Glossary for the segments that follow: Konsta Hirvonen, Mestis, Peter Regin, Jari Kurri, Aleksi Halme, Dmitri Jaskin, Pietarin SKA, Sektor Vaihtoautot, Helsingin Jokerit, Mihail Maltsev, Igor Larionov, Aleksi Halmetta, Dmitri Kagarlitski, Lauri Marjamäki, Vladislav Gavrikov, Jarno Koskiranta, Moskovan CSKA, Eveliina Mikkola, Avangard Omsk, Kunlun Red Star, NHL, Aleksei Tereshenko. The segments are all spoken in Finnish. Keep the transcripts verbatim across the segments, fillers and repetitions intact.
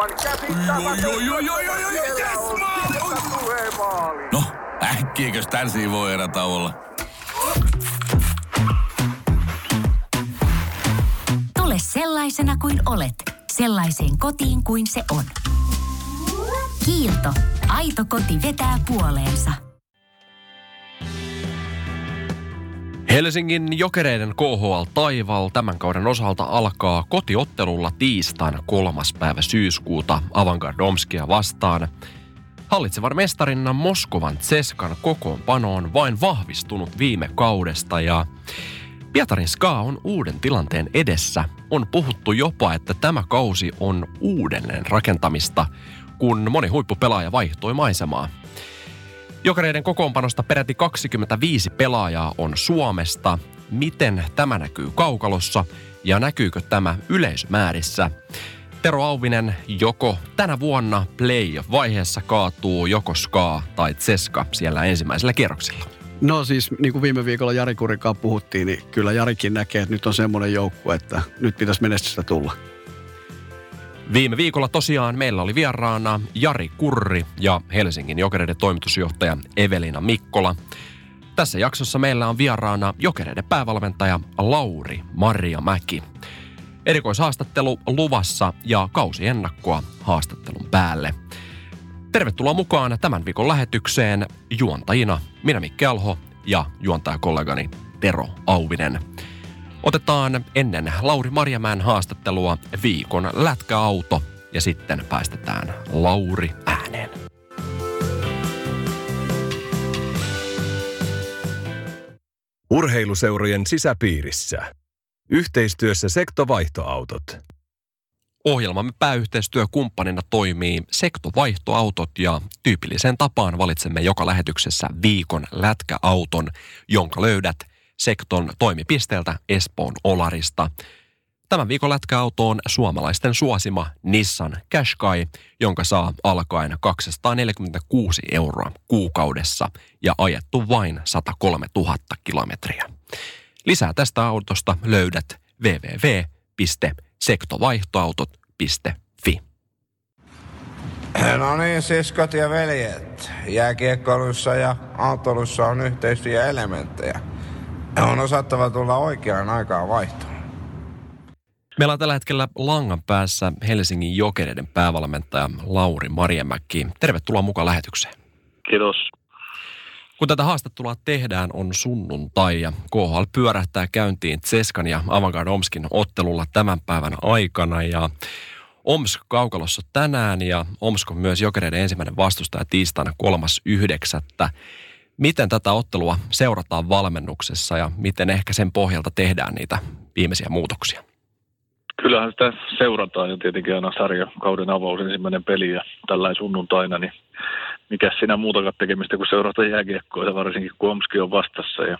aivan käsittämätöntä. Joo, joo, joo, joo, joo, yes, no, äkkiäkös tän siinä voi erätauolla? Tule sellaisena kuin olet, sellaiseen kotiin kuin se on. Kiilto. Aito koti vetää puoleensa. Helsingin Jokereiden K H L-taival tämän kauden osalta alkaa kotiottelulla tiistaina kolmas päivä syyskuuta Avangard Omskia vastaan. Hallitsevan mestarinna Moskovan C S K A n kokoonpano on vain vahvistunut viime kaudesta ja Pietarin S K A on uuden tilanteen edessä. On puhuttu jopa, että tämä kausi on uudelleen rakentamista, kun moni huippupelaaja vaihtoi maisemaa. Jokereiden kokoonpanosta peräti kaksikymmentäviisi pelaajaa on Suomesta. Miten tämä näkyy kaukalossa ja näkyykö tämä yleisömäärissä? Tero Auvinen, joko tänä vuonna play-vaiheessa kaatuu joko S K A tai C S K A siellä ensimmäisellä kierroksella? No siis niin kuin viime viikolla Jari Kurrikaan puhuttiin, niin kyllä Jarikin näkee, että nyt on semmoinen joukkue, että nyt pitäisi menestystä tulla. Viime viikolla tosiaan meillä oli vieraana Jari Kurri ja Helsingin Jokereiden toimitusjohtaja Eveliina Mikkola. Tässä jaksossa meillä on vieraana Jokereiden päävalmentaja Lauri Marjamäki. Erikoishaastattelu luvassa ja kausiennakkoa haastattelun päälle. Tervetuloa mukaan tämän viikon lähetykseen juontajina minä Mikki Alho ja juontajakollegani Tero Auvinen. Otetaan ennen Lauri Marjamäen haastattelua viikon lätkäauto ja sitten päästetään Lauri ääneen. Urheiluseurojen sisäpiirissä. Yhteistyössä Sektor Vaihtoautot. Ohjelmamme pääyhteistyökumppanina toimii Sektor Vaihtoautot ja tyypilliseen tapaan valitsemme joka lähetyksessä viikon lätkäauton, jonka löydät Sekton toimipisteeltä Espoon Olarista. Tämän viikon lätkäauto on suomalaisten suosima Nissan Qashqai, jonka saa alkaen kaksisataaneljäkymmentäkuusi euroa kuukaudessa ja ajettu vain satakolmetuhatta kilometriä. Lisää tästä autosta löydät double-u double-u double-u piste sektovaihtoautot piste fi. No niin, siskot ja veljet. Jääkiekkoilussa ja autoilussa on yhteisiä elementtejä. On osattava tulla oikeaan aikaan vaihtoon. Meillä on tällä hetkellä langan päässä Helsingin Jokereiden päävalmentaja Lauri Marjamäki. Tervetuloa mukaan lähetykseen. Kiitos. Kun tätä haastattelua tehdään, on sunnuntai ja K H L pyörähtää käyntiin C S K A n ja Avangard Omskin ottelulla tämän päivän aikana. Ja Omsk kaukalossa tänään ja Omsk on myös Jokereiden ensimmäinen vastustaja tiistaina kolmas yhdeksättä. Miten tätä ottelua seurataan valmennuksessa ja miten ehkä sen pohjalta tehdään niitä viimeisiä muutoksia? Kyllähän sitä seurataan ja tietenkin aina sarja kauden avaus ensimmäinen peli ja tällainen sunnuntaina, niin mikä siinä muutakaan tekemistä kuin seurata jääkiekkoa, varsinkin kun Omski on vastassa ja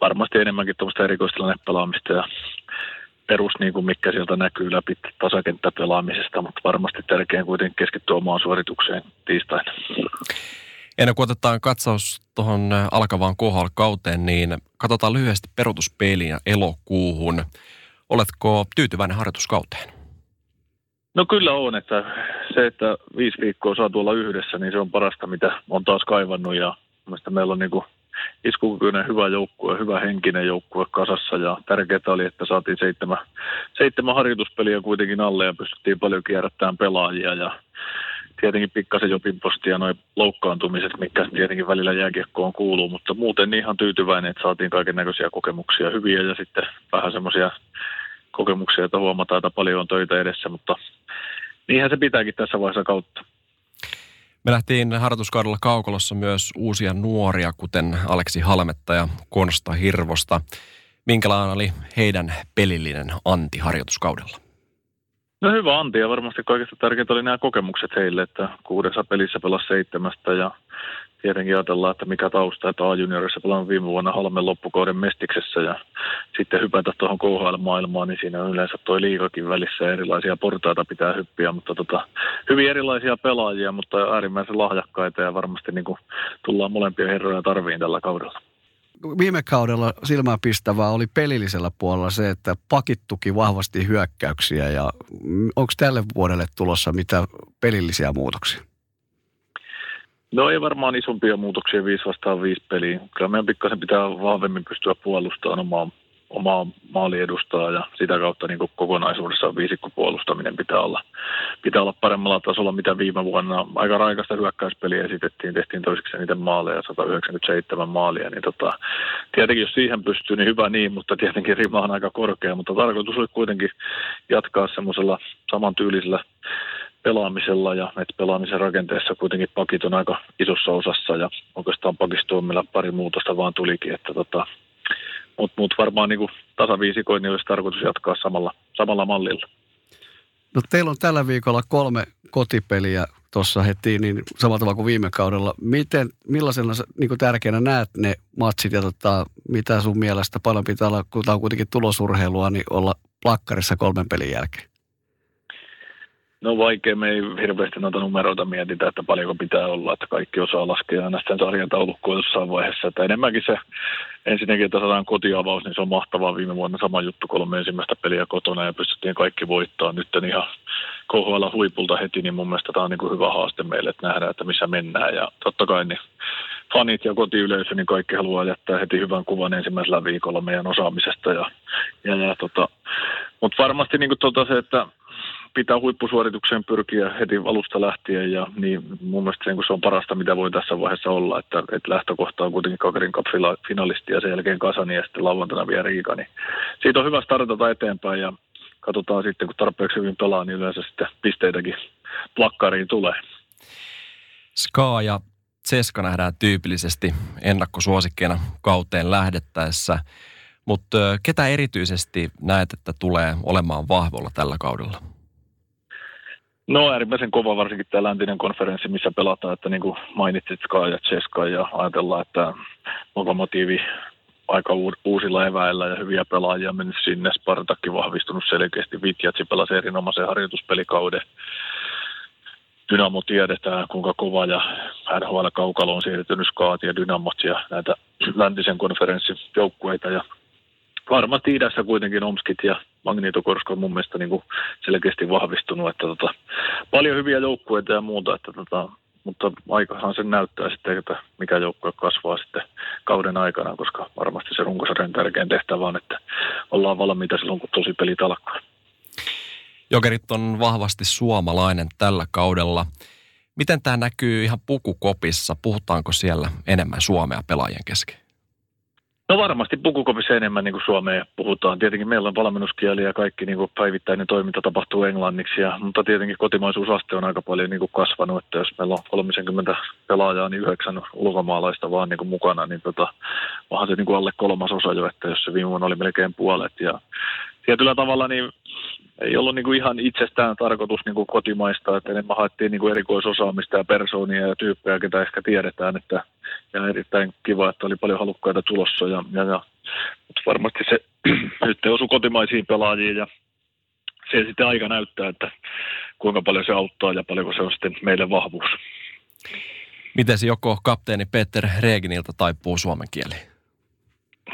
varmasti enemmänkin tuommoista erikoistilannepelaamista ja perus, niin kuin mikä sieltä näkyy läpi tasakenttäpelaamisesta, mutta varmasti tärkeää kuitenkin keskittyä omaan suoritukseen tiistaina. Ennen kuin otetaan katsaus tuohon alkavaan K H L-kauteen, niin katsotaan lyhyesti peruutuspeliä elokuuhun. Oletko tyytyväinen harjoituskauteen? No kyllä on, että se, että viisi viikkoa saa tuolla yhdessä, niin se on parasta, mitä on taas kaivannut. Ja mielestäni meillä on niin iskukykyinen hyvä joukkue, hyvä henkinen joukkue kasassa. Ja tärkeää oli, että saatiin seitsemän, seitsemän harjoituspeliä kuitenkin alle ja pystyttiin paljon kierrättämään pelaajia ja tietenkin pikkasen jo pimpostia nuo loukkaantumiset, mitkä tietenkin välillä jääkiekkoon kuuluu, mutta muuten niin ihan tyytyväinen, että saatiin kaiken näköisiä kokemuksia hyviä ja sitten vähän semmoisia kokemuksia, että huomataan, että paljon on töitä edessä, mutta niinhän se pitääkin tässä vaiheessa kautta. Me lähtiin harjoituskaudella kaukalossa myös uusia nuoria, kuten Aleksi Halmetta ja Konsta Hirvosta. Minkälainen oli heidän pelillinen anti harjoituskaudella? No hyvä anti ja varmasti kaikista tärkeintä oli nämä kokemukset heille, että kuudessa pelissä pelasi seitsemästä ja tietenkin ajatellaan, että mikä tausta, että A-juniorissa pelannut viime vuonna Halmen loppukauden Mestiksessä ja sitten hypätä tuohon K H L-maailmaan, niin siinä on yleensä toi liigakin välissä ja erilaisia portaita pitää hyppiä, mutta tota, hyvin erilaisia pelaajia, mutta äärimmäisen lahjakkaita ja varmasti niin kuin tullaan molempia herroja tarviin tällä kaudella. viime kaudella silmäänpistävää oli pelillisellä puolella se, että pakit tuki vahvasti hyökkäyksiä. Ja onko tälle vuodelle tulossa mitä pelillisiä muutoksia? No ei varmaan isompia muutoksia viisi vastaan viisi peliä. Kyllä meidän pikkasen pitää vahvemmin pystyä puolustamaan omaa, omaa maaliedustaa ja sitä kautta niin kuin kokonaisuudessaan viisikko puolustaminen pitää olla, pitää olla paremmalla tasolla, mitä viime vuonna aika raikasta hyökkäyspeliä esitettiin, tehtiin toiseksi niitä maaleja, sata yhdeksänkymmentäseitsemän maalia. Niin tota, tietenkin jos siihen pystyy, niin hyvä niin, mutta tietenkin rima on aika korkea, mutta tarkoitus oli kuitenkin jatkaa semmoisella samantyylisellä pelaamisella ja että pelaamisen rakenteessa kuitenkin pakit on aika isossa osassa ja oikeastaan pakistuomilla pari muutosta vaan tulikin, että tota, mutta mut varmaan niin tasaviisikoin niin olisi tarkoitus jatkaa samalla, samalla mallilla. No teillä on tällä viikolla kolme kotipeliä tuossa heti, niin samalla tavalla kuin viime kaudella. Miten, millaisena niin tärkeänä näet ne matsit ja tota, mitä sun mielestä paljon pitää olla, kun tämä on kuitenkin tulosurheilua, niin olla plakkarissa kolmen pelin jälkeen? No vaikea, me ei hirveästi noita numeroita mietitä, että paljonko pitää olla, että kaikki osaa laskea aina sitten sarjataulukkoa jossain vaiheessa. Että enemmänkin se ensinnäkin, että saadaan kotiavaus, niin se on mahtavaa. Viime vuonna sama juttu, kolme ensimmäistä peliä kotona ja pystyttiin kaikki voittamaan. Nyt on ihan K H L huipulta heti, niin mun mielestä tämä on niin kuin hyvä haaste meille, että nähdään, että missä mennään. Ja totta kai niin fanit ja kotiyleisö, niin kaikki haluaa jättää heti hyvän kuvan ensimmäisellä viikolla meidän osaamisesta. Ja, ja, ja, tota. Mutta varmasti niin kuin tota se, että pitää huippusuoritukseen pyrkiä heti alusta lähtien ja niin mun mielestä se, se on parasta, mitä voi tässä vaiheessa olla, että, että lähtökohta on kuitenkin Gagarin Cup-finalisti ja sen jälkeen Kasani ja sitten lauantaina vielä Riika, niin siitä on hyvä startata eteenpäin ja katsotaan sitten, kun tarpeeksi hyvin pelaa, niin yleensä sitten pisteitäkin plakkariin tulee. S K A ja C S K A nähdään tyypillisesti ennakkosuosikkeena kauteen lähdettäessä, mutta ketä erityisesti näet, että tulee olemaan vahvoilla tällä kaudella? No äärimmäisen kova varsinkin tämä läntinen konferenssi, missä pelataan, että niin kuin mainitsit S K A ja C S K A ja ajatellaan, että Lokomotiivi aika uusilla eväillä ja hyviä pelaajia mennyt sinne. Spartakki vahvistunut selkeästi, Vitjatsi pelasi erinomaisen harjoituspelikauden. Dynamo tiedetään, kuinka kova ja N H L kaukalo on siirtynyt S K A ja Dynamot ja näitä läntisen konferenssin joukkueita ja varmasti idässä kuitenkin Omskit ja Magnitogorsk on mun mielestä niin kuin selkeästi vahvistunut, että tota, paljon hyviä joukkueita ja muuta, että tota, mutta aikahan sen näyttää sitten, että mikä joukkue kasvaa sitten kauden aikana, koska varmasti se runkosarjan tärkein tehtävä on, että ollaan valmiita silloin, kun tosi pelit alkaa. Jokerit on vahvasti suomalainen tällä kaudella. Miten tämä näkyy ihan pukukopissa? Puhutaanko siellä enemmän suomea pelaajien kesken? No varmasti pukukopissa enemmän niin kuin suomea puhutaan. Tietenkin meillä on valmennuskieli ja kaikki niin kuin päivittäinen toiminta tapahtuu englanniksi, ja, mutta tietenkin kotimaisuusaste on aika paljon niin kuin kasvanut, että jos meillä on kolmekymmentä pelaajaa, niin yhdeksän ulkomaalaista vaan niin kuin mukana, niin tota, onhan se niin kuin alle kolmasosa jo, että jos se viime vuonna oli melkein puolet. Ja tietyllä tavalla niin ei ollut niin kuin ihan itsestään tarkoitus niin kuin kotimaista, että enemmän haettiin niin kuin erikoisosaamista ja persoonia ja tyyppejä, ketä ehkä tiedetään, että ja erittäin kiva, että oli paljon halukkaita tulossa, ja, ja, ja. Mutta varmasti se nyt osui kotimaisiin pelaajiin, ja se sitten aika näyttää, että kuinka paljon se auttaa ja paljonko se on sitten meille vahvuus. Miten se joko kapteeni Peter Reginiltä taipuu suomen kieli?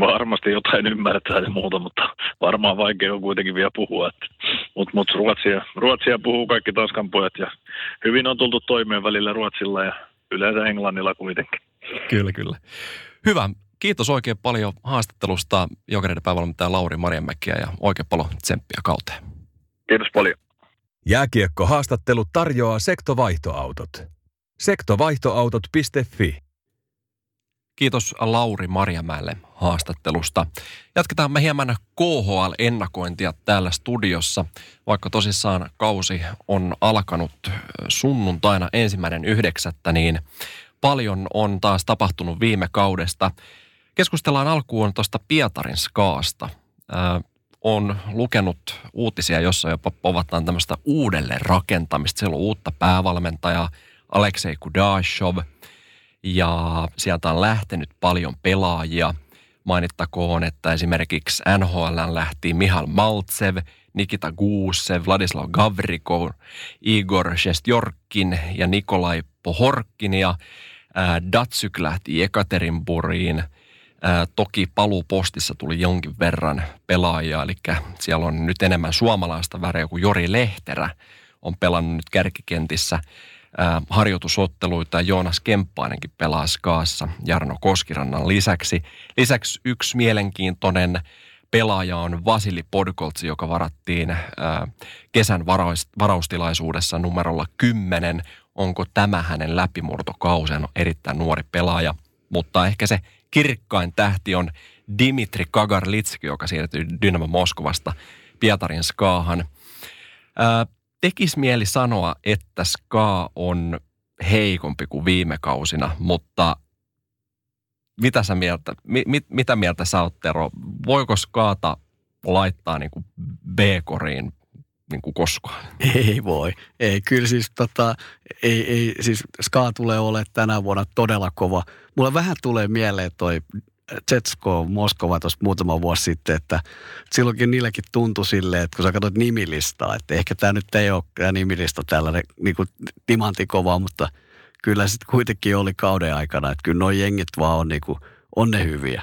Varmasti jotain ymmärtää ja muuta, mutta varmaan vaikea on kuitenkin vielä puhua. Mutta mut ruotsia, ruotsia puhuu kaikki Tanskan pojat, ja hyvin on tultu toimeen välillä Ruotsilla ja yleensä englannilla kuitenkin. Kyllä, kyllä. Hyvä. Kiitos oikein paljon haastattelusta Jokereiden päävalmentaja Lauri Marjamäkiä ja oikein paljon tsemppiä kauteen. Kiitos paljon. Jääkiekkohaastattelut tarjoaa Sektor Vaihtoautot. sektor vaihtoautot piste fi. Kiitos Lauri Marjamäelle haastattelusta. Jatketaan me hieman K H L-ennakointia täällä studiossa, vaikka tosissaan kausi on alkanut sunnuntaina ensimmäinen yhdeksättä, niin paljon on taas tapahtunut viime kaudesta. Keskustellaan alkuun tuosta Pietarin SKAsta. Olen lukenut uutisia, jossa jopa povataan tämmöistä uudelleen rakentamista. Siellä on uutta päävalmentajaa, Aleksei Kudashov, ja sieltä on lähtenyt paljon pelaajia. Mainittakoon, että esimerkiksi N H L lähti Mihail Maltsev, Nikita Guusev, Vladislav Gavrikov, Igor Shestjorkin ja Nikolai Pohorkin. Ja Datsuk lähti Ekaterinburgiin. Ää, toki paluupostissa tuli jonkin verran pelaajia, eli siellä on nyt enemmän suomalaista väreä, kuin Jori Lehterä on pelannut nyt kärkikentissä ää, harjoitusotteluita, ja Joonas Kemppainenkin pelaa SKAssa Jarno Koskirannan lisäksi. Lisäksi yksi mielenkiintoinen pelaaja on Vasili Podkoltsi, joka varattiin ää, kesän varaust- varaustilaisuudessa numerolla kymmenen. Onko tämä hänen läpimurtokausen? Erittäin nuori pelaaja, mutta ehkä se kirkkain tähti on Dmitri Kagarlitski, joka siirtyi Dynamo Moskovasta Pietarin SKAhan. Ää, tekisi mieli sanoa, että SKA on heikompi kuin viime kausina, mutta mitä sä mieltä, mit, mitä mieltä sä oot, Tero? Voiko SKAta laittaa niin kuin B-koriin niin kuin koskaan? Ei voi. Ei, kyllä siis, tota, ei, ei, siis SKA tulee olemaan tänä vuonna todella kova. Mulle vähän tulee mieleen toi Zetsko Moskova tuossa muutama vuosi sitten, että silloinkin niilläkin tuntui silleen, että kun sä katsot nimilistaa, että ehkä tämä nyt ei ole tämä nimilista tällainen niin kuin timantikova, mutta kyllä sitten kuitenkin oli kauden aikana, että kyllä nuo jengit vaan on, niin kuin, on ne hyviä.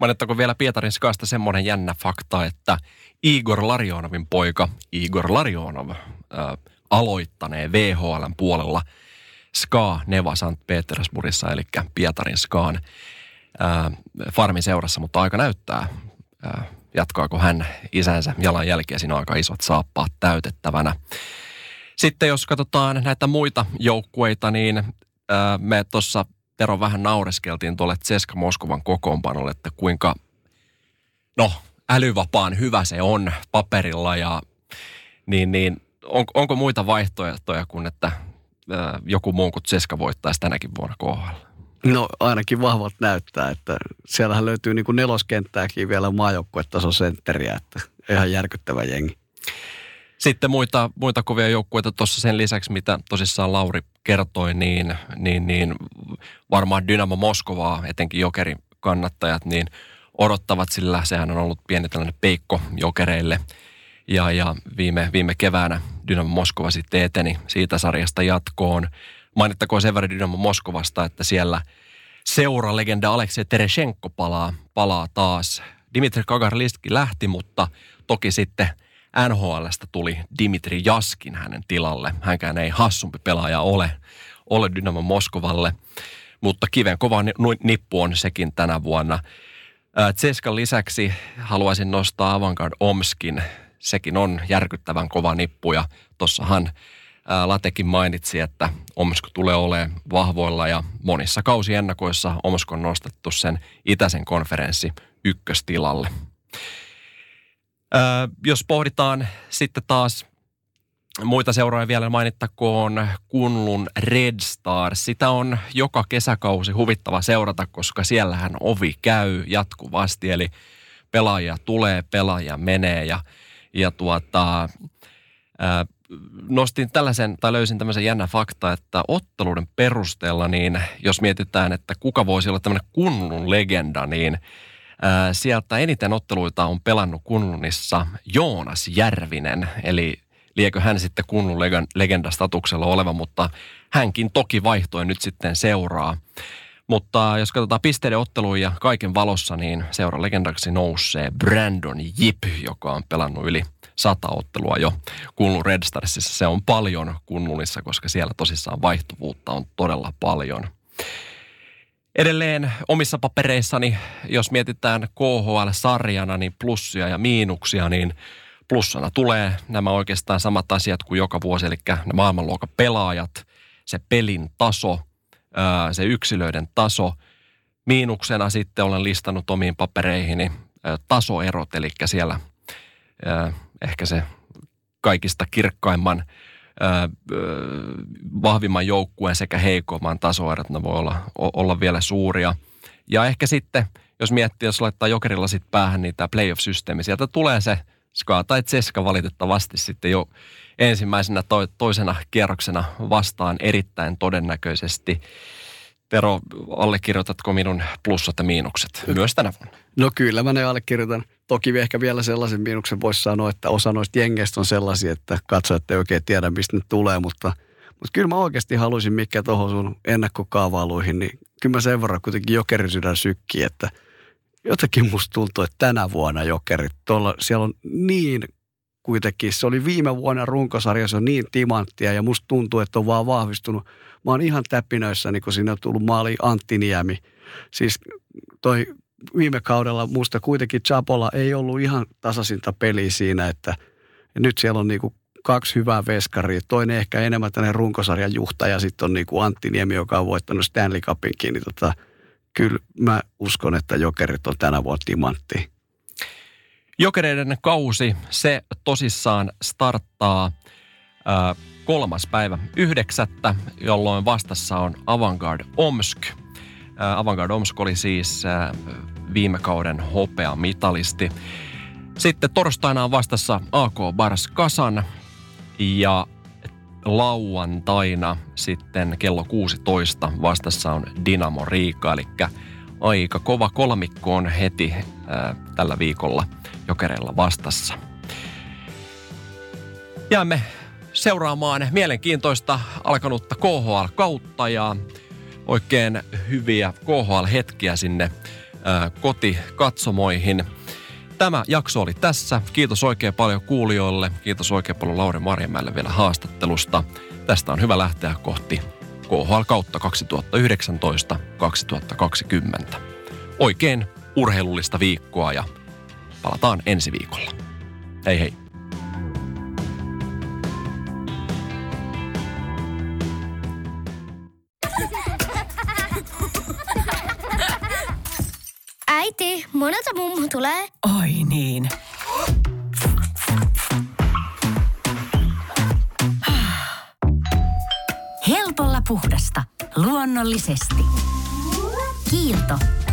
Mainittakoon vielä Pietarin SKAsta semmoinen jännä fakta, että Igor Larionovin poika, Igor Larionov, äh, aloittanee V H L:n puolella SKA Neva Sankt Petersburgissa, eli Pietarin SKAn äh, farmin seurassa, mutta aika näyttää, äh, jatkaako hän isänsä jalanjälkiä, siinä on aika isot saappaat täytettävänä. Sitten jos katsotaan näitä muita joukkueita, niin ää, me tuossa Tero vähän naureskeltiin tuolle C S K A Moskovan kokoonpanolle, että kuinka no, älyvapaan hyvä se on paperilla. Ja, niin, niin, on, onko muita vaihtoehtoja kuin, että ää, joku muu kuin C S K A voittaisi tänäkin vuonna K H L? No ainakin vahvat näyttää, että siellähän löytyy niin kuin neloskenttääkin vielä maajoukkuetason sentteriä, että ihan järkyttävä jengi. Sitten muita, muita kovia joukkueita tuossa sen lisäksi, mitä tosissaan Lauri kertoi, niin, niin, niin varmaan Dynamo Moskovaa, etenkin Jokerin kannattajat, niin odottavat, sillä sehän on ollut pieni tällainen peikko Jokereille. Ja, ja viime, viime keväänä Dynamo Moskova sitten eteni siitä sarjasta jatkoon. Mainittakoon sen verran Dynamo Moskovasta, että siellä seuralegenda Aleksei Tereshenko palaa, palaa taas. Dmitri Kagarlitski lähti, mutta toki sitten N H L:stä tuli Dmitri Jaskin hänen tilalle. Hänkään ei hassumpi pelaaja ole, ole Dynamo Moskovalle, mutta kiven kova nippu on sekin tänä vuonna. C S K A:n lisäksi haluaisin nostaa Avangard Omskin. Sekin on järkyttävän kova nippu, ja tuossahan Latekin mainitsi, että Omsk tulee olemaan vahvoilla, ja monissa kausiennakoissa Omsk on nostettu sen itäisen konferenssi ykköstilalle. Öö, jos pohditaan sitten taas muita seuraajia, vielä mainittakoon Kunlun Red Star. Sitä on joka kesäkausi huvittava seurata, koska siellähän ovi käy jatkuvasti. Eli pelaaja tulee, pelaaja menee. Ja, ja tuota, öö, nostin tällaisen, tai löysin tämmöisen jännän fakta, että otteluiden perusteella, niin jos mietitään, että kuka voisi olla tämmöinen Kunlun legenda, niin sieltä eniten otteluita on pelannut Kunlunissa Joonas Järvinen, eli liekö hän sitten Kunlun legendastatuksella oleva, mutta hänkin toki vaihtoi nyt sitten seuraa. Mutta jos katsotaan pisteiden otteluun ja kaiken valossa, niin seura legendaksi nousee Brandon Jip, joka on pelannut yli sata ottelua jo Kunlun Red Starsissa. Se on paljon Kunlunissa, koska siellä tosissaan vaihtuvuutta on todella paljon. Edelleen omissa papereissani, jos mietitään K H L-sarjana, niin plussia ja miinuksia, niin plussana tulee nämä oikeastaan samat asiat kuin joka vuosi, eli ne maailmanluokan pelaajat, se pelin taso, se yksilöiden taso. Miinuksena sitten olen listannut omiin papereihini tasoerot, eli siellä ehkä se kaikista kirkkaimman vahvimman joukkueen sekä heikomman tasoerot, ne voi olla, olla vielä suuria. Ja ehkä sitten, jos miettii, jos laittaa Jokerilla sitten päähän, niin tämä playoff-systeemi, sieltä tulee se SKA tai C S K A valitettavasti sitten jo ensimmäisenä to, toisena kierroksena vastaan erittäin todennäköisesti. Tero, allekirjoitatko minun plussat ja miinukset myös tänä vuonna? No kyllä mä ne allekirjoitan. Toki ehkä vielä sellaisen miinuksen voisi sanoa, että osa noista jengeistä on sellaisia, että katsojat ei oikein tiedä, mistä ne tulee. Mutta, mutta kyllä mä oikeasti haluaisin, mikä tuohon sun ennakkokaavailuihin, niin kyllä mä sen verran kuitenkin Jokerin sydän sykkii, että jotenkin musta tuntuu, että tänä vuonna Jokerit, tuolla, siellä on niin kuitenkin, se oli viime vuonna runkosarja, se on niin timanttia ja musta tuntuu, että on vaan vahvistunut. Mä oon ihan täpinöissä, niin kun siinä on tullut maali Antti Niemi. Siis toi viime kaudella musta kuitenkin Chapolla ei ollut ihan tasaisinta peliä siinä, että nyt siellä on niinku kaksi hyvää veskaria. Toinen ehkä enemmän tänne runkosarjan juhtaja, sitten on niinku Antti Niemi, joka on voittanut Stanley Cupinkin. Niin tota, kyllä mä uskon, että Jokerit on tänä vuonna timantti. Jokereiden kausi, se tosissaan starttaa äh, kolmas päivä yhdeksättä, jolloin vastassa on Avangard Omsk. Äh, Avangard Omsk oli siis äh, viime kauden hopeamitalisti. Sitten torstaina on vastassa A K Bars Kasan ja lauantaina sitten kello kuusitoista vastassa on Dynamo Riga, eli aika kova kolmikko on heti äh, tällä viikolla Jokereilla vastassa. Jäämme seuraamaan mielenkiintoista alkanutta K H L-kautta ja oikein hyviä K H L-hetkiä sinne äh, kotikatsomoihin. Tämä jakso oli tässä. Kiitos oikein paljon kuulijoille. Kiitos oikein paljon Lauri Marjamäelle vielä haastattelusta. Tästä on hyvä lähteä kohti K H L-kautta kaksituhattayhdeksäntoista kaksituhattakaksikymmentä. Oikein urheilullista viikkoa ja palataan ensi viikolla. Hei hei. Äiti, monelta mummu tulee? Oi niin. Helpolla puhdasta. Luonnollisesti. Kiilto.